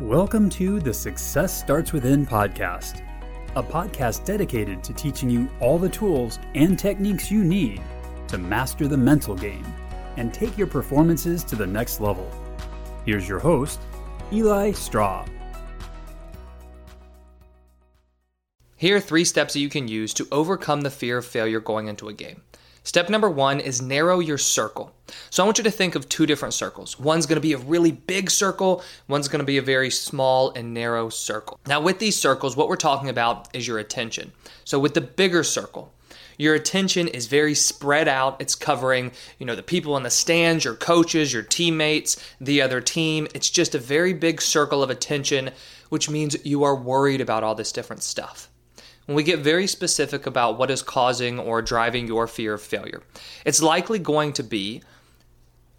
Welcome to the Success Starts Within podcast, a podcast dedicated to teaching you all the tools and techniques you need to master the mental game and take your performances to the next level. Here's your host, Eli Straub. Here are 3 steps that you can use to overcome the fear of failure going into a game. Step number 1 is narrow your circle. So I want you to think of 2 different circles. One's going to be a really big circle. One's going to be a very small and narrow circle. Now with these circles, what we're talking about is your attention. So with the bigger circle, your attention is very spread out. It's covering, the people in the stands, your coaches, your teammates, the other team. It's just a very big circle of attention, which means you are worried about all this different stuff. When we get very specific about what is causing or driving your fear of failure, it's likely going to be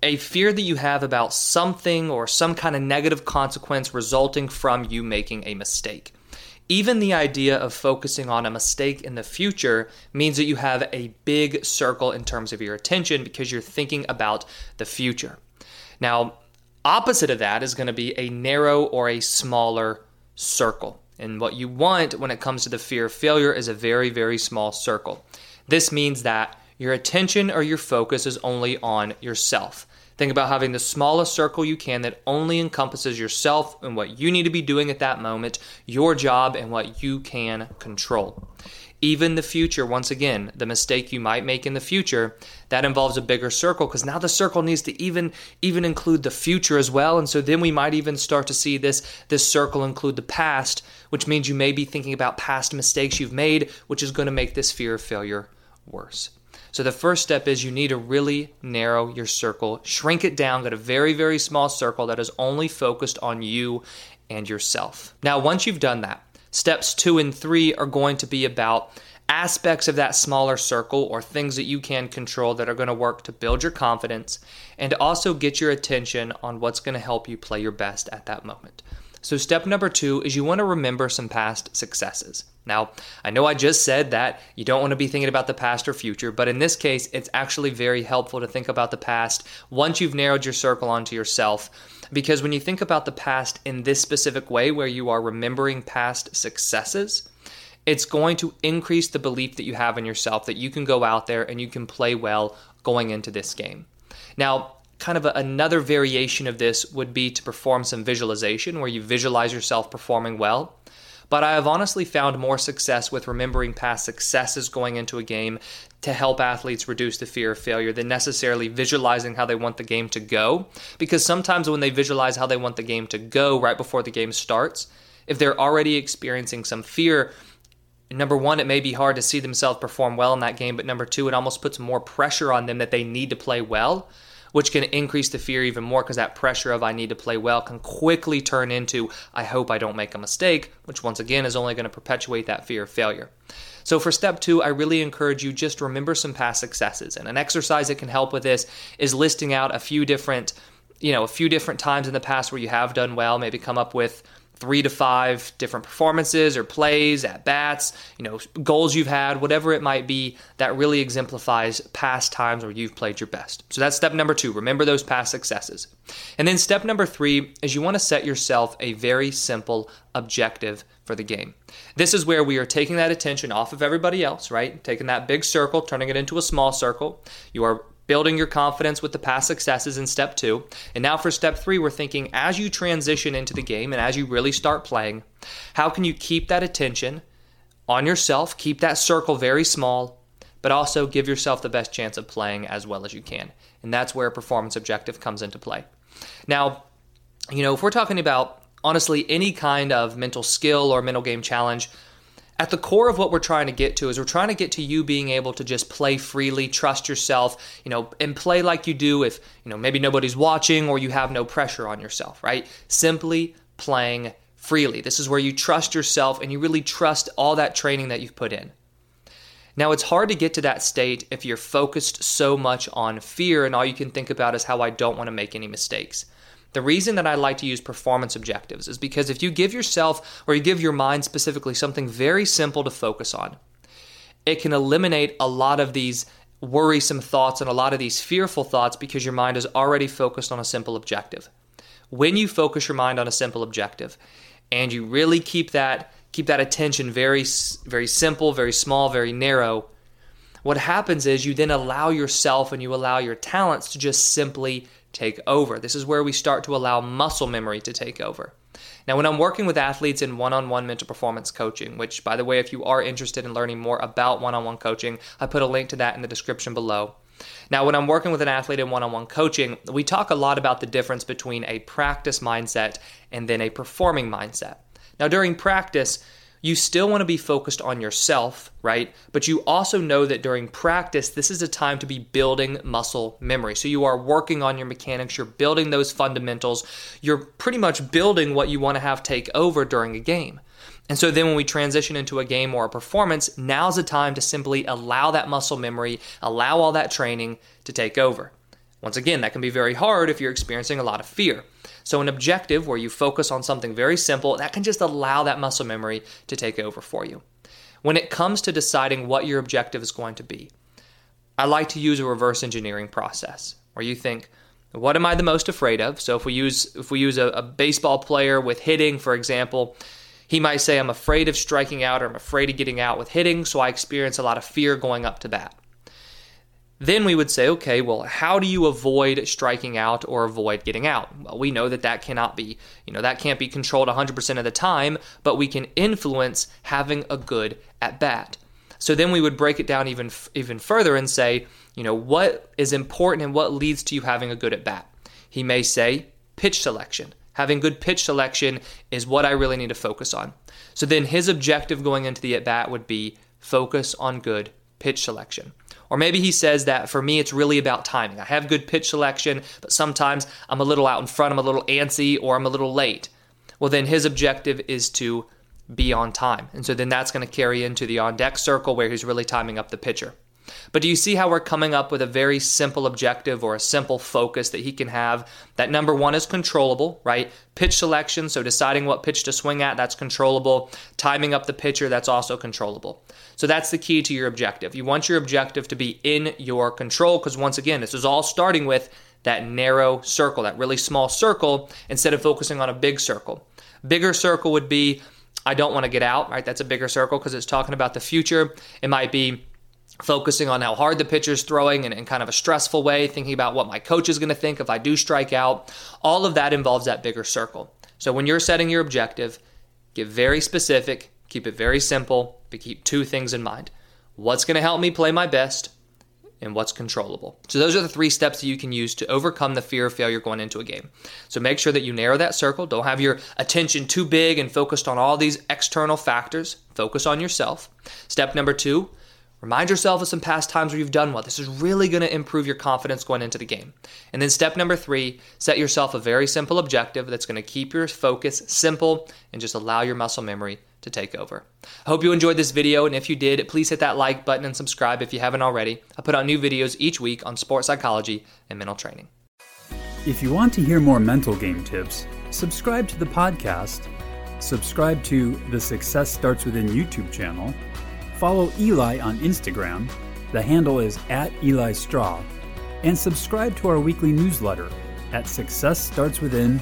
a fear that you have about something or some kind of negative consequence resulting from you making a mistake. Even the idea of focusing on a mistake in the future means that you have a big circle in terms of your attention because you're thinking about the future. Now, opposite of that is going to be a narrow or a smaller circle. And what you want when it comes to the fear of failure is a very, very small circle. This means that your attention or your focus is only on yourself. Think about having the smallest circle you can that only encompasses yourself and what you need to be doing at that moment, your job, and what you can control. Even the future, once again, the mistake you might make in the future, that involves a bigger circle because now the circle needs to even include the future as well. And so then we might even start to see this circle include the past, which means you may be thinking about past mistakes you've made, which is going to make this fear of failure worse. So the first step is you need to really narrow your circle, shrink it down, get a very, very small circle that is only focused on you and yourself. Now, once you've done that, steps 2 and 3 are going to be about aspects of that smaller circle or things that you can control that are going to work to build your confidence and also get your attention on what's going to help you play your best at that moment. So step number 2 is you want to remember some past successes. Now, I know I just said that you don't want to be thinking about the past or future, but in this case, it's actually very helpful to think about the past once you've narrowed your circle onto yourself. Because when you think about the past in this specific way, where you are remembering past successes, it's going to increase the belief that you have in yourself that you can go out there and you can play well going into this game. Now, kind of another variation of this would be to perform some visualization where you visualize yourself performing well. But I have honestly found more success with remembering past successes going into a game to help athletes reduce the fear of failure than necessarily visualizing how they want the game to go. Because sometimes when they visualize how they want the game to go right before the game starts, if they're already experiencing some fear, number 1, it may be hard to see themselves perform well in that game. But number 2, it almost puts more pressure on them that they need to play well, which can increase the fear even more because that pressure of I need to play well can quickly turn into I hope I don't make a mistake, which once again is only going to perpetuate that fear of failure. So for step 2, I really encourage you just remember some past successes. And an exercise that can help with this is listing out a few different, times in the past where you have done well, maybe come up with 3 to 5 different performances or plays, at-bats, goals you've had, whatever it might be, that really exemplifies past times where you've played your best. So that's step number 2. Remember those past successes. And then step number 3 is you want to set yourself a very simple objective for the game. This is where we are taking that attention off of everybody else, right? Taking that big circle, turning it into a small circle. You are building your confidence with the past successes in step 2. And now for step 3, we're thinking as you transition into the game and as you really start playing, how can you keep that attention on yourself, keep that circle very small, but also give yourself the best chance of playing as well as you can. And that's where a performance objective comes into play. Now, if we're talking about, honestly, any kind of mental skill or mental game challenge, at the core of what we're trying to get to is we're trying to get to you being able to just play freely, trust yourself, and play like you do if, maybe nobody's watching or you have no pressure on yourself, right? Simply playing freely. This is where you trust yourself and you really trust all that training that you've put in. Now, it's hard to get to that state if you're focused so much on fear and all you can think about is how I don't want to make any mistakes. The reason that I like to use performance objectives is because if you give yourself or you give your mind specifically something very simple to focus on, it can eliminate a lot of these worrisome thoughts and a lot of these fearful thoughts because your mind is already focused on a simple objective. when you focus your mind on a simple objective and you really keep that attention very, very simple, very small, very narrow, what happens is you then allow yourself and you allow your talents to just simply take over. This is where we start to allow muscle memory to take over. Now, when I'm working with athletes in one-on-one mental performance coaching, which, by the way, if you are interested in learning more about one-on-one coaching, I put a link to that in the description below. Now, when I'm working with an athlete in one-on-one coaching, we talk a lot about the difference between a practice mindset and then a performing mindset. Now, during practice, you still want to be focused on yourself, right? But you also know that during practice, this is a time to be building muscle memory. So you are working on your mechanics, you're building those fundamentals, you're pretty much building what you want to have take over during a game. And so then when we transition into a game or a performance, now's the time to simply allow that muscle memory, allow all that training to take over. Once again, that can be very hard if you're experiencing a lot of fear. So an objective where you focus on something very simple, that can just allow that muscle memory to take over for you. When it comes to deciding what your objective is going to be, I like to use a reverse engineering process where you think, what am I the most afraid of? So if we use a baseball player with hitting, for example, he might say, I'm afraid of striking out, or I'm afraid of getting out with hitting, so I experience a lot of fear going up to bat. Then we would say, okay, well, how do you avoid striking out or avoid getting out? Well, we know that cannot be, that can't be controlled 100% of the time, but we can influence having a good at bat. So then we would break it down even further and say, what is important and what leads to you having a good at bat? He may say pitch selection. Having good pitch selection is what I really need to focus on. So then his objective going into the at bat would be focus on good pitch selection. Or maybe he says that for me, it's really about timing. I have good pitch selection, but sometimes I'm a little out in front, I'm a little antsy, or I'm a little late. Well, then his objective is to be on time. And so then that's going to carry into the on-deck circle where he's really timing up the pitcher. But do you see how we're coming up with a very simple objective or a simple focus that he can have? That number one is controllable, right? Pitch selection, so deciding what pitch to swing at, that's controllable. Timing up the pitcher, that's also controllable. So that's the key to your objective. You want your objective to be in your control because, once again, this is all starting with that narrow circle, that really small circle, instead of focusing on a big circle. Bigger circle would be, I don't want to get out, right? That's a bigger circle because it's talking about the future. It might be focusing on how hard the pitcher's throwing and in kind of a stressful way, thinking about what my coach is going to think if I do strike out. All of that involves that bigger circle. So when you're setting your objective, get very specific, keep it very simple, but keep two things in mind. What's going to help me play my best and what's controllable. So those are the three steps that you can use to overcome the fear of failure going into a game. So make sure that you narrow that circle. Don't have your attention too big and focused on all these external factors. Focus on yourself. Step number two, remind yourself of some past times where you've done well. This is really going to improve your confidence going into the game. And then step number three, set yourself a very simple objective that's going to keep your focus simple and just allow your muscle memory to take over. I hope you enjoyed this video, and if you did, please hit that like button and subscribe if you haven't already. I put out new videos each week on sports psychology and mental training. If you want to hear more mental game tips, subscribe to the podcast, subscribe to the Success Starts Within YouTube channel, follow Eli on Instagram, the handle is @EliStraub, and subscribe to our weekly newsletter at successstartswithin.com.